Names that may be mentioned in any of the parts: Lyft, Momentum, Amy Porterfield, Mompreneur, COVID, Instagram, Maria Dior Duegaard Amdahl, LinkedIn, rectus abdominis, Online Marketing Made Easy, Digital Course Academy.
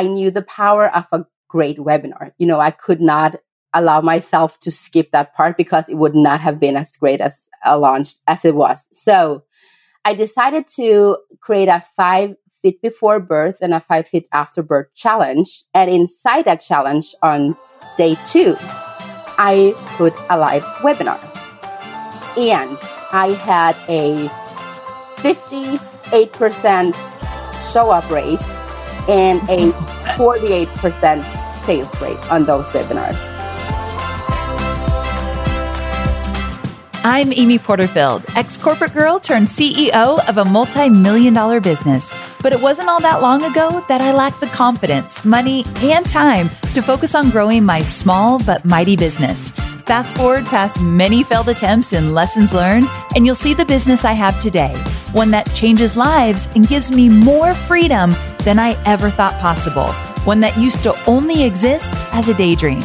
I knew the power of a great webinar. You know, I could not allow myself to skip that part because it would not have been as great as a launch as it was. So I decided to create a 5 Fit Before Birth and a 5 Fit After Birth challenge. And inside that challenge on day 2, I put a live webinar. And I had a 58% show up rate and a 48% sales rate on those webinars. I'm Amy Porterfield, ex-corporate girl turned CEO of a multi-million-dollar business. But it wasn't all that long ago that I lacked the confidence, money, and time to focus on growing my small but mighty business. Fast forward past many failed attempts and lessons learned, and you'll see the business I have today, one that changes lives and gives me more freedom than I ever thought possible, one that used to only exist as a daydream.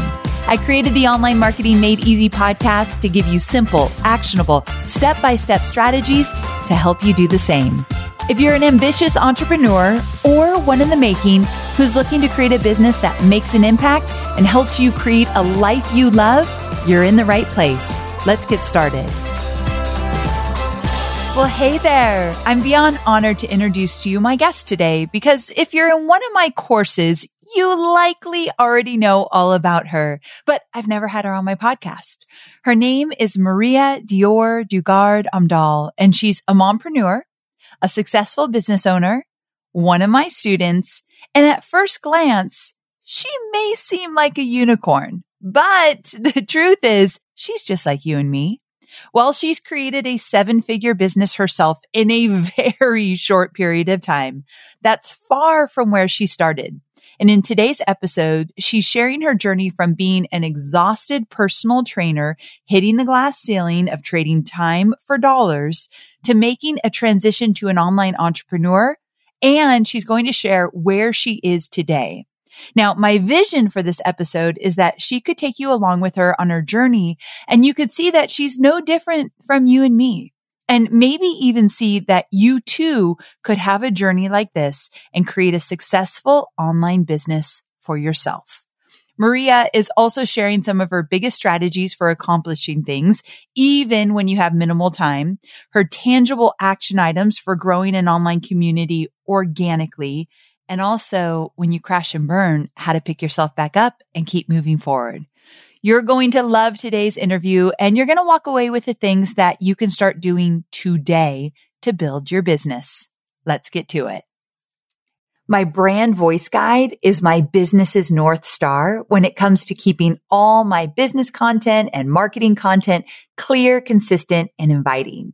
I created the Online Marketing Made Easy podcast to give you simple, actionable, step-by-step strategies to help you do the same. If you're an ambitious entrepreneur or one in the making who's looking to create a business that makes an impact and helps you create a life you love, you're in the right place. Let's get started. Well, hey there. I'm beyond honored to introduce to you my guest today, because if you're in one of my courses, you likely already know all about her, but I've never had her on my podcast. Her name is Maria Dior Duegaard Amdahl, and she's a mompreneur, a successful business owner, one of my students, and at first glance, she may seem like a unicorn, but the truth is she's just like you and me. Well, she's created a 7-figure business herself in a very short period of time. That's far from where she started. And in today's episode, she's sharing her journey from being an exhausted personal trainer, hitting the glass ceiling of trading time for dollars, to making a transition to an online entrepreneur. And she's going to share where she is today. Now, my vision for this episode is that she could take you along with her on her journey, and you could see that she's no different from you and me, and maybe even see that you too could have a journey like this and create a successful online business for yourself. Maria is also sharing some of her biggest strategies for accomplishing things, even when you have minimal time, her tangible action items for growing an online community organically, and also, when you crash and burn, how to pick yourself back up and keep moving forward. You're going to love today's interview, and you're going to walk away with the things that you can start doing today to build your business. Let's get to it. My brand voice guide is my business's North Star when it comes to keeping all my business content and marketing content clear, consistent, and inviting.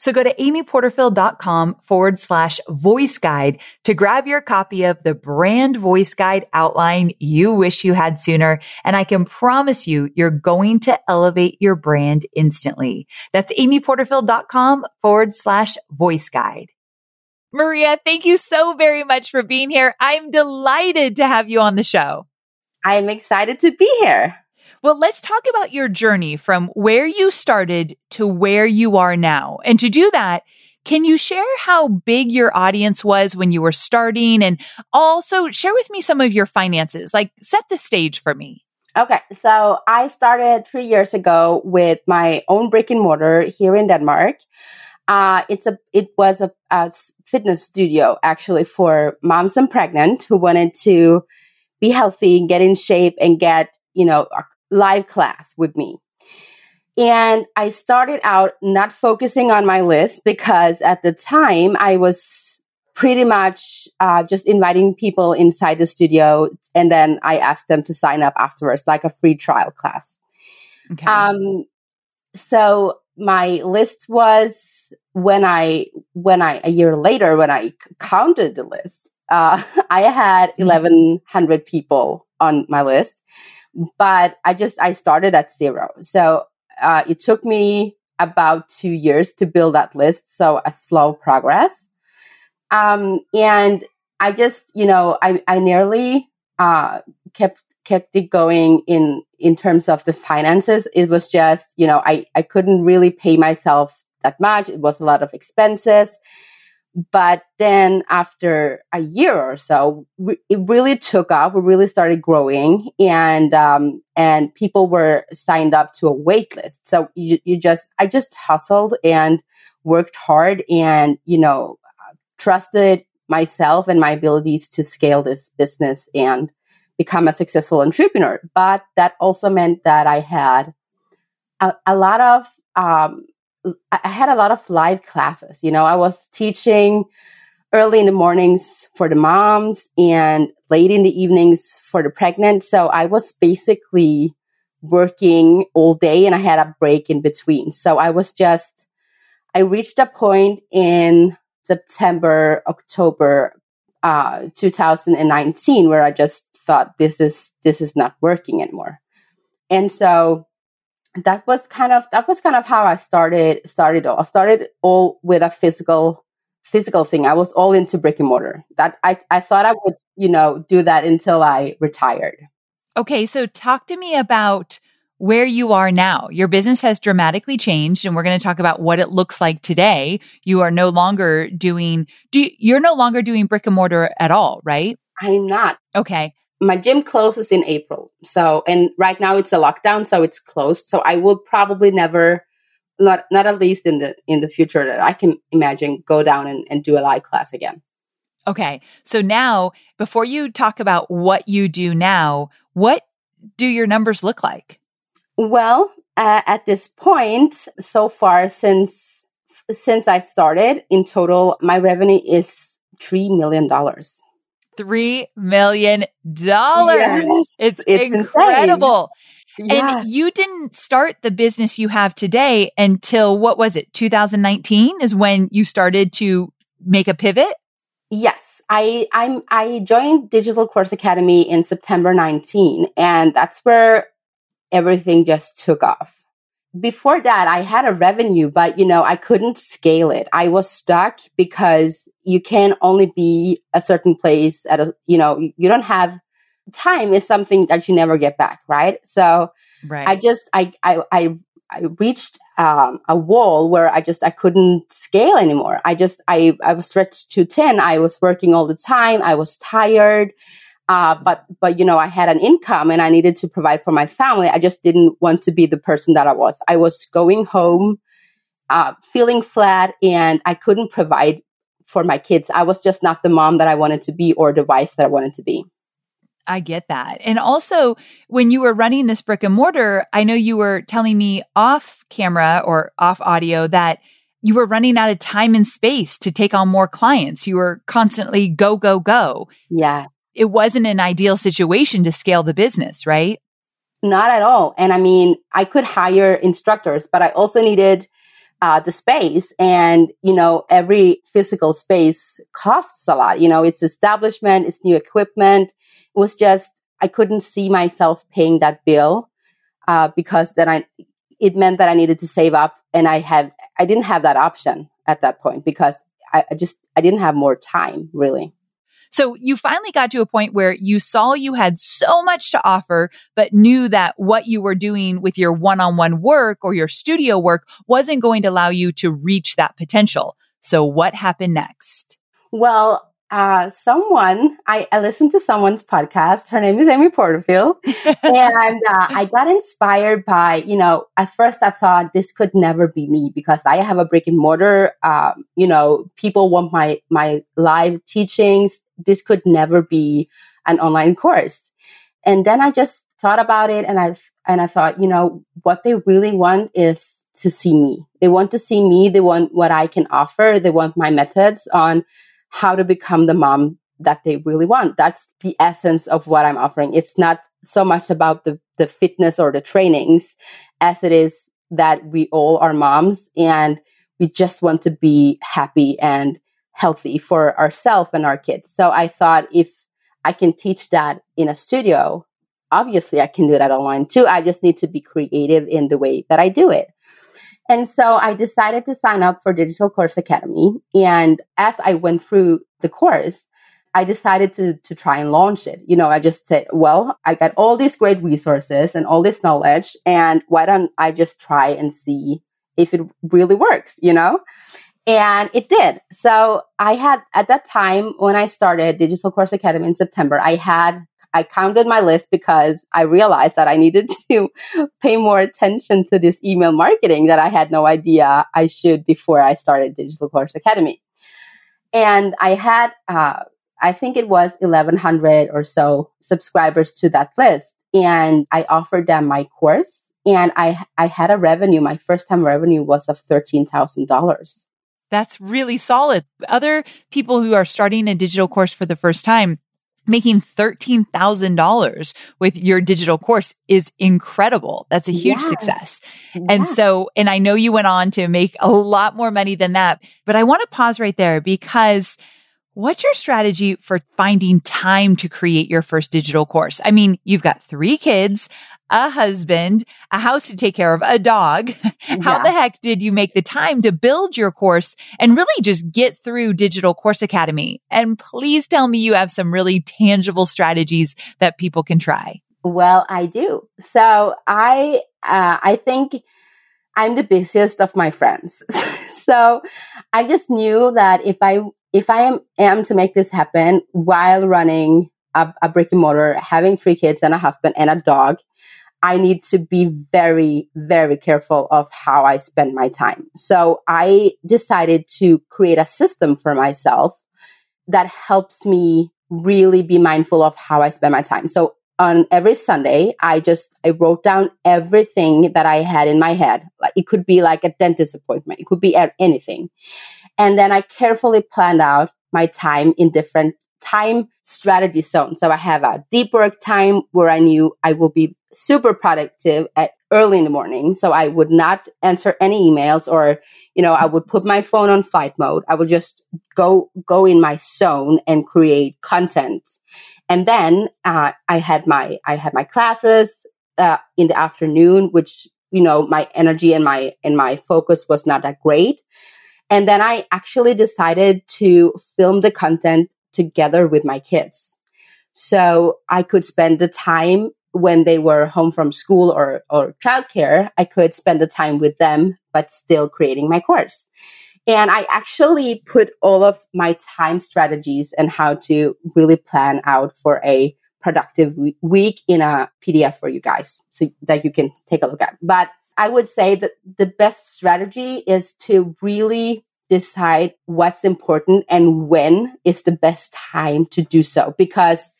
So go to amyporterfield.com/voice guide to grab your copy of the Brand Voice Guide Outline You Wish You Had Sooner. And I can promise you, you're going to elevate your brand instantly. That's amyporterfield.com/voice guide. Maria, thank you so very much for being here. I'm delighted to have you on the show. I'm excited to be here. Well, let's talk about your journey from where you started to where you are now. And to do that, can you share how big your audience was when you were starting? And also share with me some of your finances, like set the stage for me. Okay. So I started 3 years ago with my own brick and mortar here in Denmark. It was a fitness studio actually for moms and pregnant who wanted to be healthy and get in shape and get, a live class with me. And I started out not focusing on my list because at the time I was pretty much just inviting people inside the studio. And then I asked them to sign up afterwards, like a free trial class. Okay. So my list was when I a year later, when I counted the list, I had 1,100 people on my list, but I started at zero. So it took me about 2 years to build that list. So a slow progress. And I just, I nearly kept it going in terms of the finances. It was just, I couldn't really pay myself that much. It was a lot of expenses. But then after a year or so, it really took off. We really started growing, and people were signed up to a wait list. So I just hustled and worked hard, and trusted myself and my abilities to scale this business and become a successful entrepreneur. But that also meant that I had a lot of live classes. I was teaching early in the mornings for the moms and late in the evenings for the pregnant. So I was basically working all day, and I had a break in between. So I reached a point in September, October, 2019, where I just thought this is not working anymore. And so that was kind of how I started all. I started all with a physical thing. I was all into brick and mortar. That I thought I would, do that until I retired. Okay, so talk to me about where you are now. Your business has dramatically changed, and we're going to talk about what it looks like today. You are no longer doing brick and mortar at all, right? I'm not. Okay. My gym closes in April. So, and right now it's a lockdown, so it's closed. So I will probably never, not at least in the future that I can imagine, go down and do a live class again. Okay. So now, before you talk about what you do now, what do your numbers look like? Well, at this point, so far since I started, in total, my revenue is $3 million. $3 million. Yes, it's incredible. Yes. And you didn't start the business you have today until, 2019 is when you started to make a pivot? Yes. I joined Digital Course Academy in September 19, and that's where everything just took off. Before that, I had a revenue, but I couldn't scale it. I was stuck because you can only be a certain place at a, you don't have time is something that you never get back, right? So right. I reached a wall where I couldn't scale anymore. I was stretched to thin. I was working all the time. I was tired. But I had an income and I needed to provide for my family. I just didn't want to be the person that I was. I was going home, feeling flat, and I couldn't provide for my kids. I was just not the mom that I wanted to be or the wife that I wanted to be. I get that. And also, when you were running this brick and mortar, I know you were telling me off camera or off audio that you were running out of time and space to take on more clients. You were constantly go, go, go. Yeah. It wasn't an ideal situation to scale the business, right? Not at all. And I mean, I could hire instructors, but I also needed the space. And, every physical space costs a lot. It's establishment, it's new equipment. It was just, I couldn't see myself paying that bill because then it meant that I needed to save up. And I didn't have that option at that point because I didn't have more time, really. So you finally got to a point where you saw you had so much to offer, but knew that what you were doing with your one-on-one work or your studio work wasn't going to allow you to reach that potential. So what happened next? Well, I listened to someone's podcast. Her name is Amy Porterfield. And I got inspired by, at first I thought this could never be me because I have a brick and mortar, people want my live teachings. This could never be an online course. And then I just thought about it, and I thought, what they really want is to see me. They want to see me. They want what I can offer. They want my methods on how to become the mom that they really want. That's the essence of what I'm offering. It's not so much about the the fitness or the trainings as it is that we all are moms and we just want to be happy and healthy for ourselves and our kids. So I thought if I can teach that in a studio, obviously I can do that online too. I just need to be creative in the way that I do it. And so I decided to sign up for Digital Course Academy. And as I went through the course, I decided to try and launch it. You know, I just said, well, I got all these great resources and all this knowledge, and why don't I just try and see if it really works, you know? And it did. So I had, at that time, when I started Digital Course Academy in September, I counted my list because I realized that I needed to pay more attention to this email marketing that I had no idea I should before I started Digital Course Academy. And I had, I think it was 1,100 or so subscribers to that list. And I offered them my course. And I had a revenue. My first time revenue was of $13,000. That's really solid. Other people who are starting a digital course for the first time, making $13,000 with your digital course is incredible. That's a huge success. Yeah. And so, and I know you went on to make a lot more money than that, but I want to pause right there because what's your strategy for finding time to create your first digital course? I mean, you've got 3 kids, a husband, a house to take care of, a dog. How the heck did you make the time to build your course and really just get through Digital Course Academy? And please tell me you have some really tangible strategies that people can try. Well, I do. So I think I'm the busiest of my friends. So I just knew that if I am to make this happen while running a brick and mortar, having 3 kids and a husband and a dog, I need to be very, very careful of how I spend my time. So I decided to create a system for myself that helps me really be mindful of how I spend my time. So on every Sunday, I wrote down everything that I had in my head. It could be like a dentist appointment. It could be anything. And then I carefully planned out my time in different time strategy zones. So I have a deep work time where I knew I will be super productive at early in the morning. So I would not answer any emails or, you know, I would put my phone on flight mode. I would just go in my zone and create content. And then I had my classes in the afternoon, which, you know, my energy and my focus was not that great. And then I actually decided to film the content together with my kids. So I could spend the time when they were home from school or childcare, I could spend the time with them, but still creating my course. And I actually put all of my time strategies and how to really plan out for a productive week in a PDF for you guys so that you can take a look at. But I would say that the best strategy is to really decide what's important and when is the best time to do so, because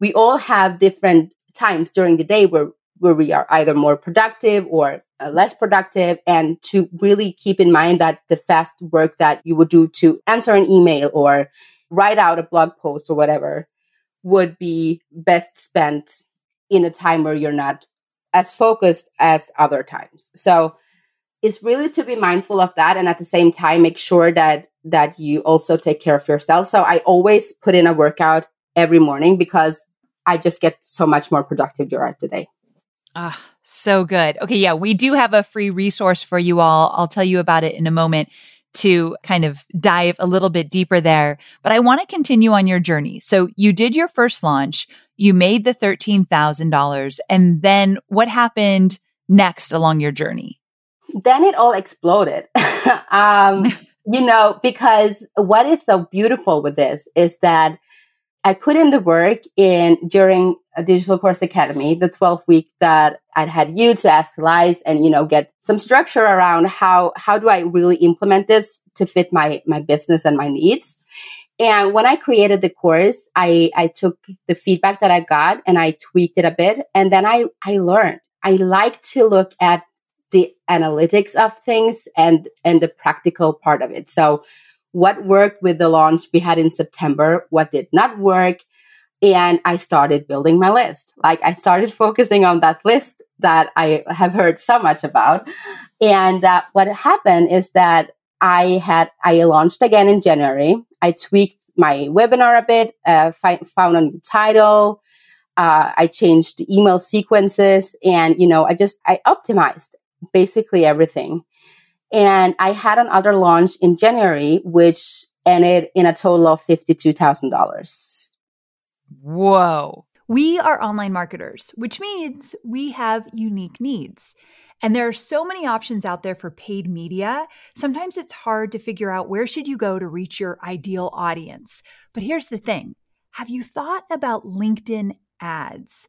we all have different times during the day where we are either more productive or less productive, and to really keep in mind that the fast work that you would do to answer an email or write out a blog post or whatever would be best spent in a time where you're not as focused as other times. So it's really to be mindful of that. And at the same time, make sure that you also take care of yourself. So I always put in a workout every morning because I just get so much more productive throughout the day. Ah, so good. Okay. Yeah. We do have a free resource for you all. I'll tell you about it in a moment to kind of dive a little bit deeper there. But I want to continue on your journey. So you did your first launch, you made the $13,000. And then what happened next along your journey? Then it all exploded. You know, because what is so beautiful with this is that I put in the work during a Digital Course Academy, the 12th week that I'd had you to ask lives and, you know, get some structure around how do I really implement this to fit my business and my needs. And when I created the course, I took the feedback that I got and I tweaked it a bit. And then I learned. I like to look at the analytics of things and the practical part of it. So what worked with the launch we had in September? What did not work? And I started building my list. Like I started focusing on that list that I have heard so much about. And what happened is that I launched again in January. I tweaked my webinar a bit, found a new title. I changed the email sequences and, I optimized basically everything. And I had another launch in January, which ended in a total of $52,000. Whoa. We are online marketers, which means we have unique needs. And there are so many options out there for paid media. Sometimes it's hard to figure out where should you go to reach your ideal audience. But here's the thing. Have you thought about LinkedIn ads?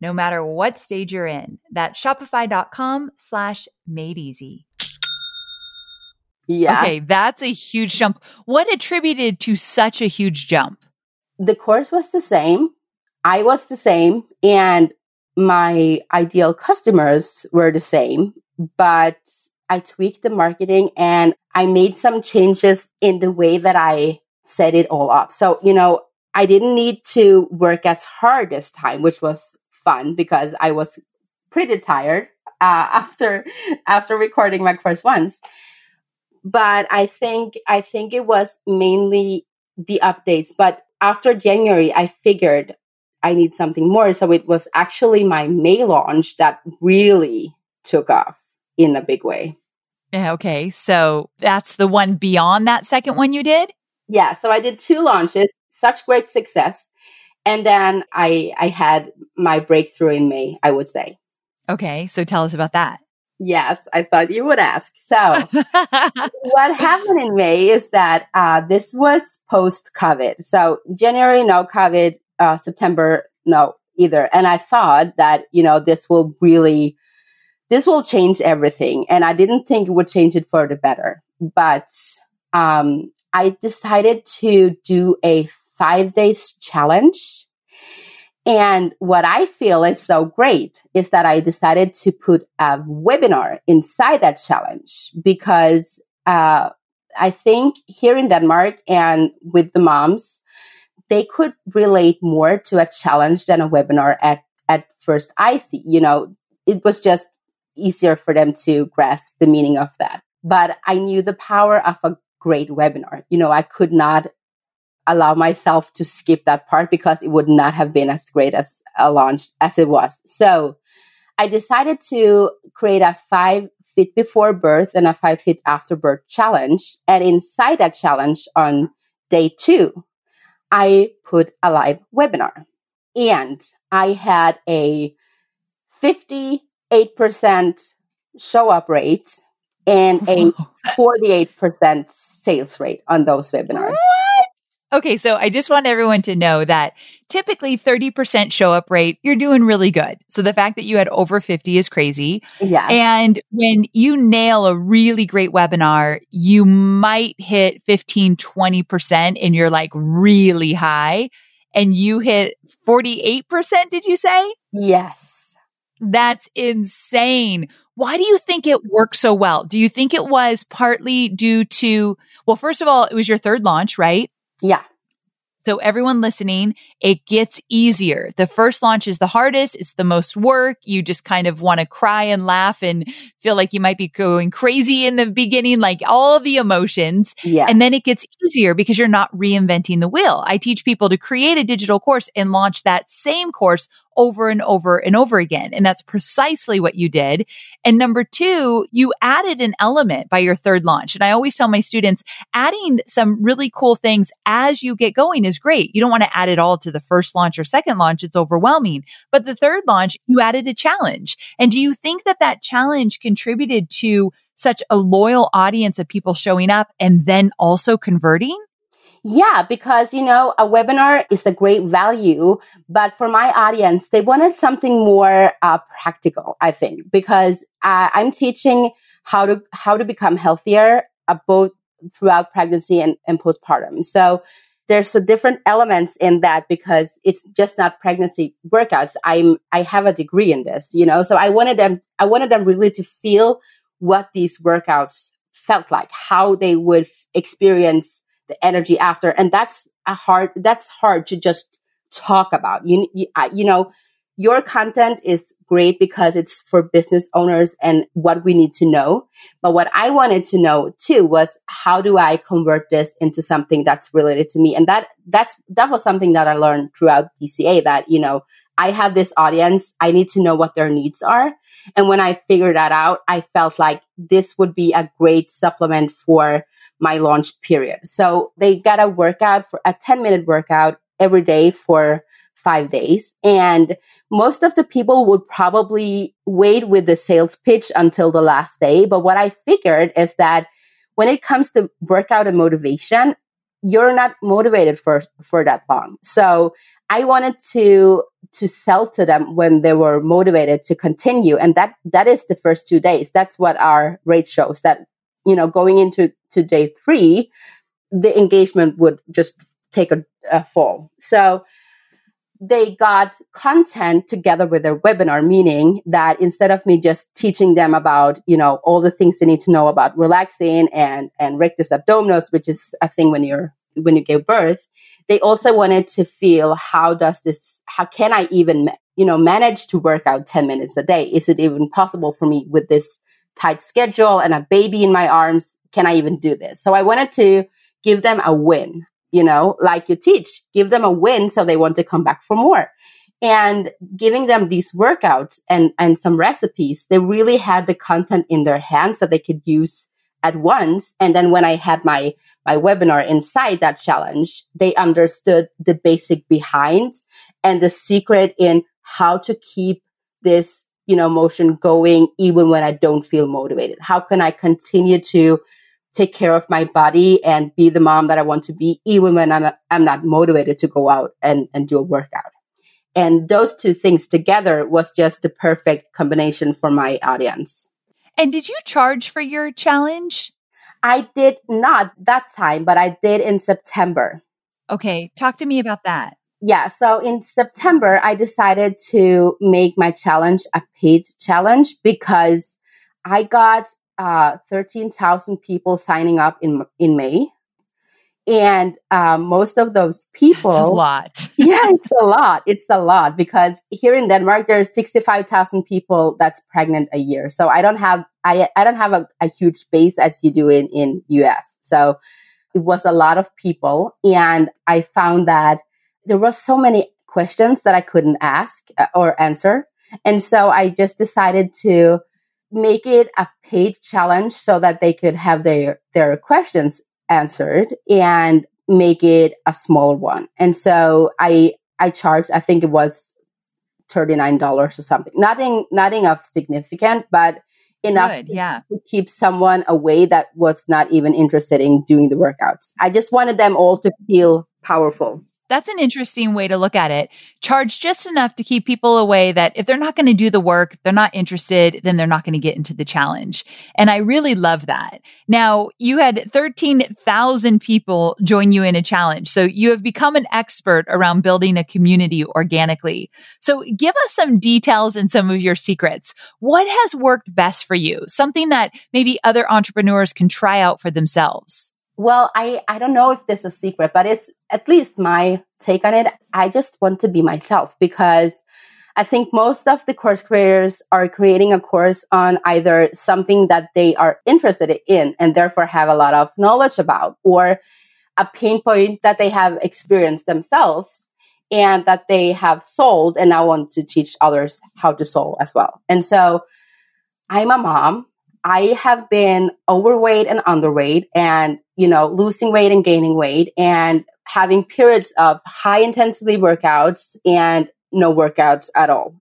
no matter what stage you're in. That's shopify.com/made easy. Yeah. Okay, that's a huge jump. What attributed to such a huge jump? The course was the same. I was the same. And my ideal customers were the same. But I tweaked the marketing and I made some changes in the way that I set it all up. So, I didn't need to work as hard this time, which was fun because I was pretty tired after recording my course once. But I think it was mainly the updates. But after January, I figured I need something more. So it was actually my May launch that really took off in a big way. Okay. So that's the one beyond that second one you did? Yeah. So I did two launches, such great success. And then I had my breakthrough in May, I would say. Okay. So tell us about that. Yes. I thought you would ask. So what happened in May is that this was post-COVID. So January, no COVID, September, no either. And I thought that, this will change everything. And I didn't think it would change it for the better. But I decided to do a 5-day challenge. And what I feel is so great is that I decided to put a webinar inside that challenge because I think here in Denmark and with the moms, they could relate more to a challenge than a webinar at first I see. It was just easier for them to grasp the meaning of that. But I knew the power of a great webinar. You know, I could not allow myself to skip that part because it would not have been as great as a launch as it was. So I decided to create a 5 Fit Before Birth and a 5 Fit After Birth challenge. And inside that challenge on day 2, I put a live webinar. And I had a 58% show up rate and a 48% sales rate on those webinars. What? Okay, so I just want everyone to know that typically 30% show up rate, you're doing really good. So the fact that you had over 50 is crazy. Yeah. And when you nail a really great webinar, you might hit 15, 20% and you're like really high. And you hit 48%, did you say? Yes. That's insane. Why do you think it worked so well? Do you think it was partly due to, well, first of all, it was your third launch, right? Yeah. So everyone listening, it gets easier. The first launch is the hardest. It's the most work. You just kind of want to cry and laugh and feel like you might be going crazy in the beginning, like all the emotions. Yeah. And then it gets easier because you're not reinventing the wheel. I teach people to create a digital course and launch that same course over and over and over again. And that's precisely what you did. And number 2, you added an element by your third launch. And I always tell my students, adding some really cool things as you get going is great. You don't want to add it all to the first launch or second launch. It's overwhelming. But the third launch, you added a challenge. And do you think that that challenge contributed to such a loyal audience of people showing up and then also converting? Yeah, because, you know, a webinar is a great value, but for my audience, they wanted something more practical, I think, because I'm teaching how to become healthier both throughout pregnancy and postpartum. So there's different elements in that because it's just not pregnancy workouts. I have a degree in this, you know, so I wanted them really to feel what these workouts felt like, how they would experience the energy after, and that's hard to just talk about. You know, your content is great because it's for business owners and what we need to know. But what I wanted to know too was how do I convert this into something that's related to me, and that was something that I learned throughout DCA. That, you know, I have this audience, I need to know what their needs are, and when I figured that out, I felt like this would be a great supplement for my launch period. So they got a workout for a 10-minute workout every day for 5 days. And most of the people would probably wait with the sales pitch until the last day. But what I figured is that when it comes to workout and motivation, you're not motivated for that long. So I wanted to sell to them when they were motivated to continue. And that is the first 2 days. That's what our rate shows, that, you know, going into day 3, the engagement would just take a fall. So they got content together with their webinar, meaning that instead of me just teaching them about, you know, all the things they need to know about relaxing and rectus abdominis, which is a thing when you give birth, they also wanted to feel how can I even, you know, manage to work out 10 minutes a day? Is it even possible for me with this tight schedule and a baby in my arms? Can I even do this? So I wanted to give them a win, you know, like you teach, give them a win so they want to come back for more. And giving them these workouts and some recipes, they really had the content in their hands that they could use at once. And then when I had my webinar inside that challenge, they understood the basic behind and the secret in how to keep this, you know, motion going even when I don't feel motivated. How can I continue to take care of my body and be the mom that I want to be even when I'm not motivated to go out and do a workout? And those two things together was just the perfect combination for my audience. And did you charge for your challenge? I did not that time, but I did in September. Okay. Talk to me about that. Yeah. So in September, I decided to make my challenge a paid challenge because I got 13,000 people signing up in May. And most of those people... That's a lot. Yeah, it's a lot. It's a lot because here in Denmark, there's 65,000 people that's pregnant a year. So I don't have a huge base as you do in US. So it was a lot of people. And I found that there were so many questions that I couldn't ask or answer. And so I just decided to make it a paid challenge so that they could have their questions answered and make it a small one. And so I charged, I think it was $39 or something. Nothing of significant, but enough to keep someone away that was not even interested in doing the workouts. I just wanted them all to feel powerful. That's an interesting way to look at it. Charge just enough to keep people away that if they're not going to do the work, if they're not interested, then they're not going to get into the challenge. And I really love that. Now, you had 13,000 people join you in a challenge. So you have become an expert around building a community organically. So give us some details and some of your secrets. What has worked best for you? Something that maybe other entrepreneurs can try out for themselves. Well, I don't know if this is a secret, but it's at least my take on it. I just want to be myself because I think most of the course creators are creating a course on either something that they are interested in and therefore have a lot of knowledge about, or a pain point that they have experienced themselves and that they have solved and now want to teach others how to solve as well. And so I'm a mom. I have been overweight and underweight and, losing weight and gaining weight and having periods of high intensity workouts and no workouts at all.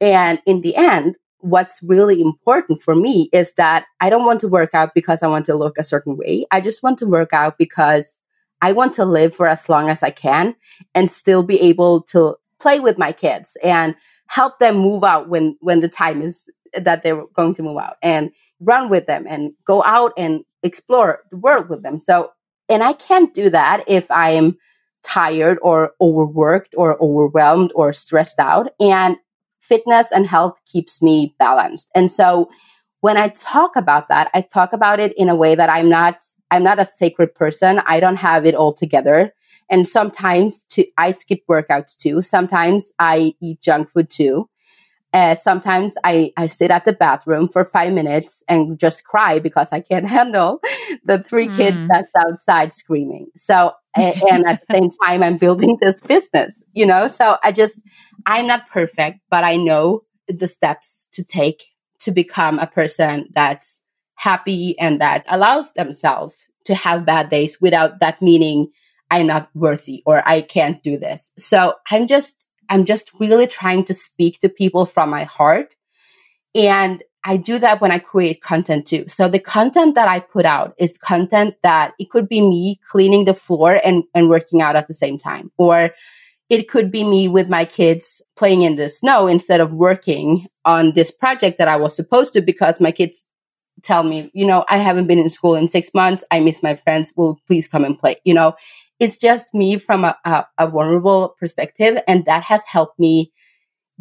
And in the end, what's really important for me is that I don't want to work out because I want to look a certain way. I just want to work out because I want to live for as long as I can and still be able to play with my kids and help them move out when the time is that they're going to move out, and run with them and go out and explore the world with them. So, and I can't do that if I am tired or overworked or overwhelmed or stressed out. And fitness and health keeps me balanced. And so when I talk about that, I talk about it in a way that I'm not a sacred person. I don't have it all together. And sometimes I skip workouts too. Sometimes I eat junk food too. Sometimes I sit at the bathroom for 5 minutes and just cry because I can't handle the three kids that's outside screaming. So, and at the same time, I'm building this business, so I'm not perfect, but I know the steps to take to become a person that's happy and that allows themselves to have bad days without that meaning I'm not worthy or I can't do this. So I'm just really trying to speak to people from my heart. And I do that when I create content too. So the content that I put out is content that it could be me cleaning the floor and working out at the same time. Or it could be me with my kids playing in the snow instead of working on this project that I was supposed to, because my kids tell me, I haven't been in school in 6 months. I miss my friends. Will please come and play, It's just me from a vulnerable perspective, and that has helped me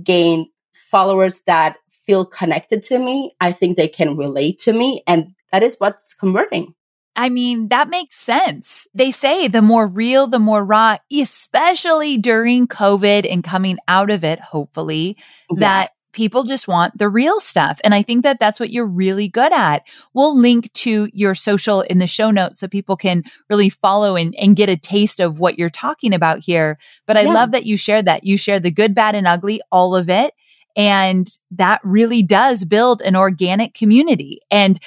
gain followers that feel connected to me. I think they can relate to me, and that is what's converting. I mean, that makes sense. They say the more real, the more raw, especially during COVID and coming out of it, hopefully, that people just want the real stuff. And I think that that's what you're really good at. We'll link to your social in the show notes so people can really follow and get a taste of what you're talking about here. But I love that you shared that. You shared the good, bad, and ugly, all of it. And that really does build an organic community. And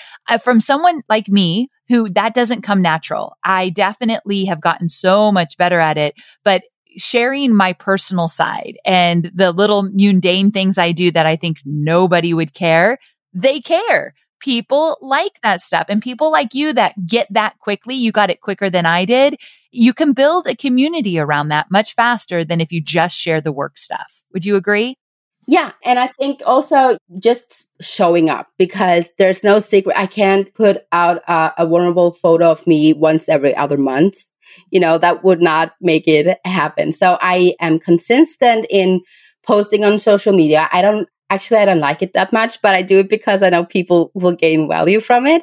from someone like me, who that doesn't come natural, I definitely have gotten so much better at it. But sharing my personal side and the little mundane things I do that I think nobody would care, they care. People like that stuff. And people like you that get that quickly, you got it quicker than I did. You can build a community around that much faster than if you just share the work stuff. Would you agree? Yeah. And I think also just showing up, because there's no secret. I can't put out a vulnerable photo of me once every other month. That would not make it happen. So I am consistent in posting on social media. I don't actually, I don't like it that much, but I do it because I know people will gain value from it.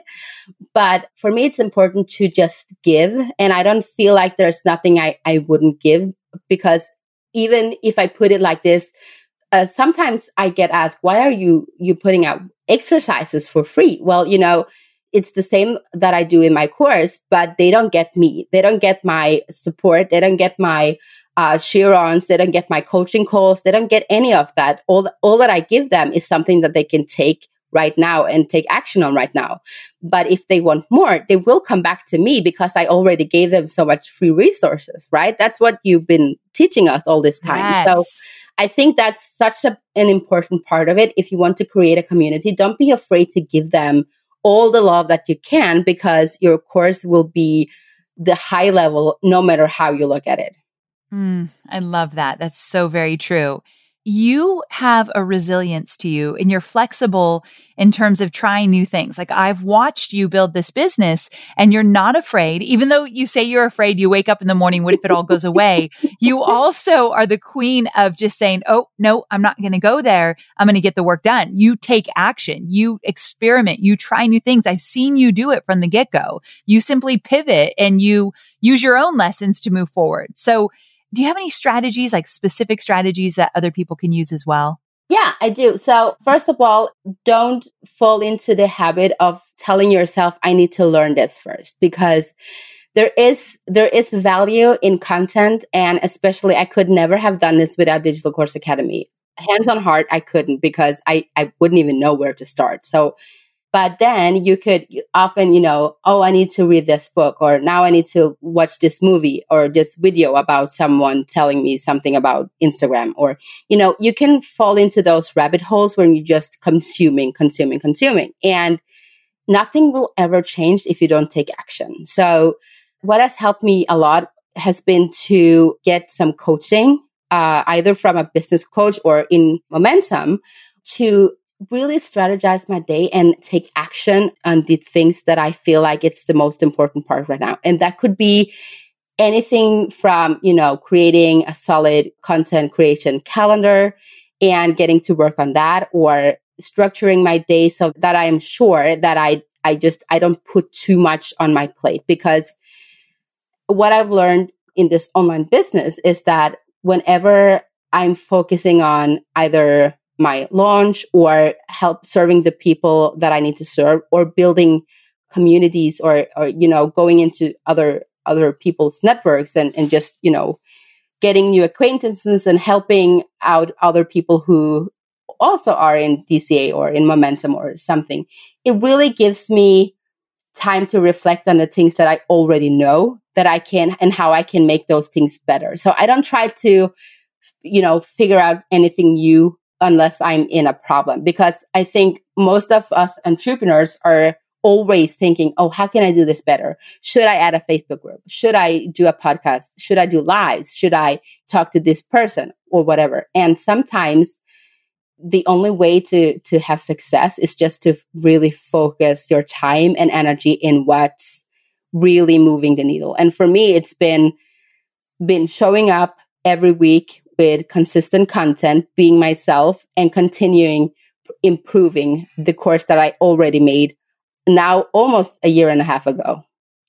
But for me, it's important to just give. And I don't feel like there's nothing I wouldn't give, because even if I put it like this, sometimes I get asked, why are you putting out exercises for free? Well, you know, it's the same that I do in my course, but they don't get me. They don't get my support. They don't get my cheer-ons. They don't get my coaching calls. They don't get any of that. All that I give them is something that they can take right now and take action on right now. But if they want more, they will come back to me because I already gave them so much free resources, right? That's what you've been teaching us all this time. Yes. So I think that's such an important part of it. If you want to create a community, don't be afraid to give them all the love that you can, because your course will be the high level no matter how you look at it. I love that. That's so very true. You have a resilience to you, and you're flexible in terms of trying new things. Like, I've watched you build this business, and you're not afraid. Even though you say you're afraid, you wake up in the morning, what if it all goes away? You also are the queen of just saying, oh, no, I'm not going to go there. I'm going to get the work done. You take action. You experiment. You try new things. I've seen you do it from the get-go. You simply pivot and you use your own lessons to move forward. So do you have any strategies, like specific strategies that other people can use as well? Yeah, I do. So first of all, don't fall into the habit of telling yourself, I need to learn this first, because there is value in content. And especially, I could never have done this without Digital Course Academy. Hands on heart, I couldn't, because I wouldn't even know where to start. So, but then you could often, you know, oh, I need to read this book, or now I need to watch this movie or this video about someone telling me something about Instagram. Or, you know, you can fall into those rabbit holes when you're just consuming. And nothing will ever change if you don't take action. So what has helped me a lot has been to get some coaching, either from a business coach or in Momentum, to really strategize my day and take action on the things that I feel like it's the most important part right now. And that could be anything from, you know, creating a solid content creation calendar and getting to work on that, or structuring my day so that I am sure that I don't put too much on my plate. Because what I've learned in this online business is that whenever I'm focusing on either my launch or help serving the people that I need to serve, or building communities, or you know, going into other people's networks and just, you know, getting new acquaintances and helping out other people who also are in DCA or in Momentum or something, it really gives me time to reflect on the things that I already know that I can, and how I can make those things better. So I don't try to, you know, figure out anything new unless I'm in a problem. Because I think most of us entrepreneurs are always thinking, oh, how can I do this better? Should I add a Facebook group? Should I do a podcast? Should I do lives? Should I talk to this person or whatever? And sometimes the only way to have success is just to really focus your time and energy in what's really moving the needle. And for me, it's been showing up every week with consistent content, being myself, and continuing improving the course that I already made now almost a year and a half ago.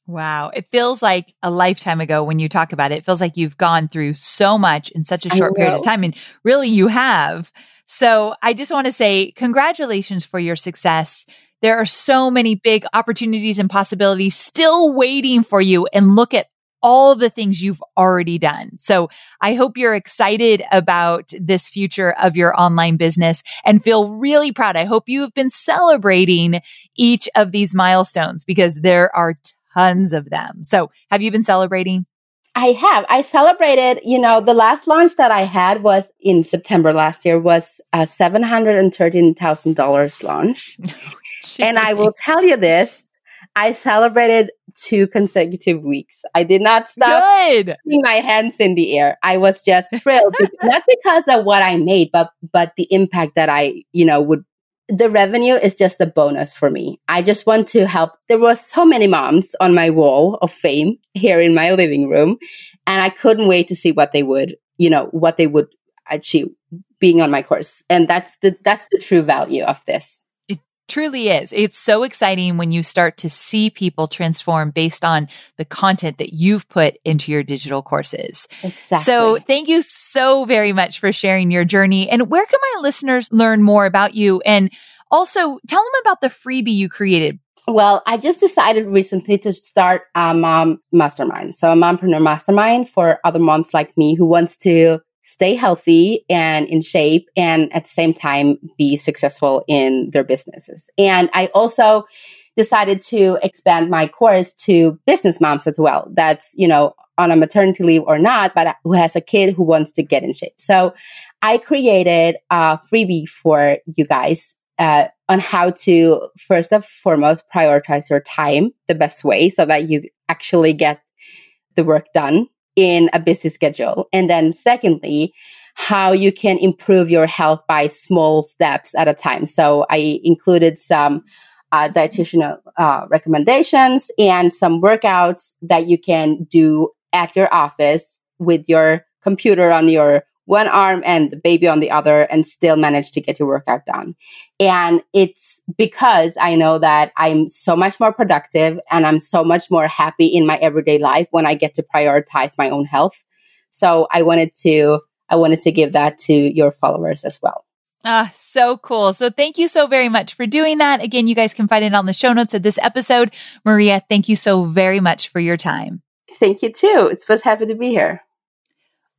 Wow. It feels like a lifetime ago when you talk about it. It feels like you've gone through so much in such a short period of time. And really, you have. So I just want to say congratulations for your success. There are so many big opportunities and possibilities still waiting for you. And look at all the things you've already done. So I hope you're excited about this future of your online business and feel really proud. I hope you have been celebrating each of these milestones, because there are tons of them. So have you been celebrating? I have. I celebrated, you know, the last launch that I had was in September last year, was a $713,000 launch. And I will tell you this, I celebrated 2 consecutive weeks. I did not stop putting my hands in the air. I was just thrilled, not because of what I made, but the impact that I, you know, would. The revenue is just a bonus for me. I just want to help. There were so many moms on my wall of fame here in my living room, and I couldn't wait to see what they would achieve. being on my course. And that's the true value of this. It truly is. It's so exciting when you start to see people transform based on the content that you've put into your digital courses. Exactly. So thank you so very much for sharing your journey. And where can my listeners learn more about you? And also tell them about the freebie you created. Well, I just decided recently to start a mom mastermind. So a mompreneur mastermind for other moms like me who wants to stay healthy and in shape and at the same time be successful in their businesses. And I also decided to expand my course to business moms as well. That's, on a maternity leave or not, but who has a kid who wants to get in shape. So I created a freebie for you guys on how to, first and foremost, prioritize your time the best way so that you actually get the work done in a busy schedule. And then secondly, how you can improve your health by small steps at a time. So I included some dietitian recommendations and some workouts that you can do at your office with your computer on your one arm and the baby on the other and still manage to get your workout done. And it's because I know that I'm so much more productive and I'm so much more happy in my everyday life when I get to prioritize my own health. So I wanted to give that to your followers as well. Ah, so cool. So thank you so very much for doing that. Again, you guys can find it on the show notes of this episode. Maria, thank you so very much for your time. Thank you too. It was happy to be here.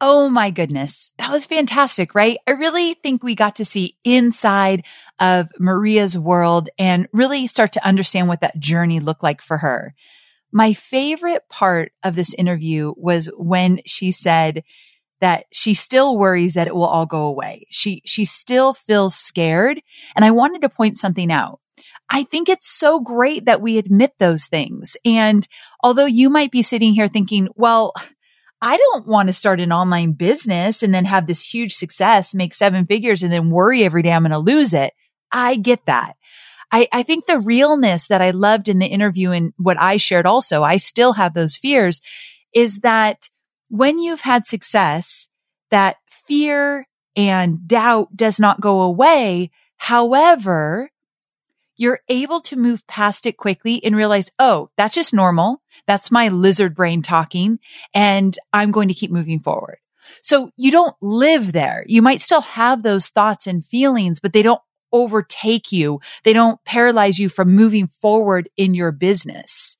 Oh my goodness. That was fantastic, right? I really think we got to see inside of Maria's world and really start to understand what that journey looked like for her. My favorite part of this interview was when she said that she still worries that it will all go away. She still feels scared. And I wanted to point something out. I think it's so great that we admit those things. And although you might be sitting here thinking, well, I don't want to start an online business and then have this huge success, make seven figures, and then worry every day I'm going to lose it. I get that. I think the realness that I loved in the interview and what I shared also, I still have those fears, is that when you've had success, that fear and doubt does not go away. However, you're able to move past it quickly and realize, oh, that's just normal. That's my lizard brain talking, and I'm going to keep moving forward. So you don't live there. You might still have those thoughts and feelings, but they don't overtake you. They don't paralyze you from moving forward in your business.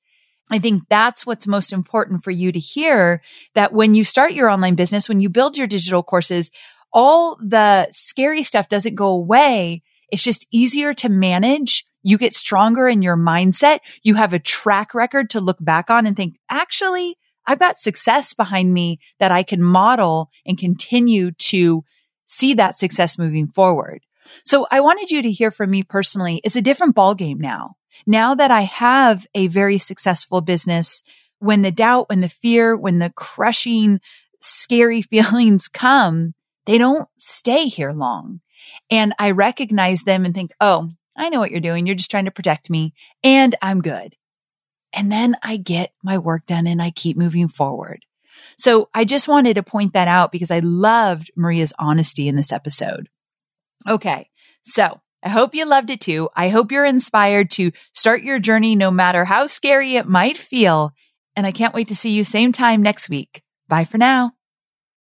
I think that's what's most important for you to hear, that when you start your online business, when you build your digital courses, all the scary stuff doesn't go away. It's just easier to manage. You get stronger in your mindset. You have a track record to look back on and think, actually, I've got success behind me that I can model and continue to see that success moving forward. So I wanted you to hear from me personally. It's a different ballgame now. Now that I have a very successful business, when the doubt, when the fear, when the crushing, scary feelings come, they don't stay here long. And I recognize them and think, oh, I know what you're doing. You're just trying to protect me, and I'm good. And then I get my work done and I keep moving forward. So I just wanted to point that out because I loved Maria's honesty in this episode. Okay. So I hope you loved it too. I hope you're inspired to start your journey no matter how scary it might feel. And I can't wait to see you same time next week. Bye for now.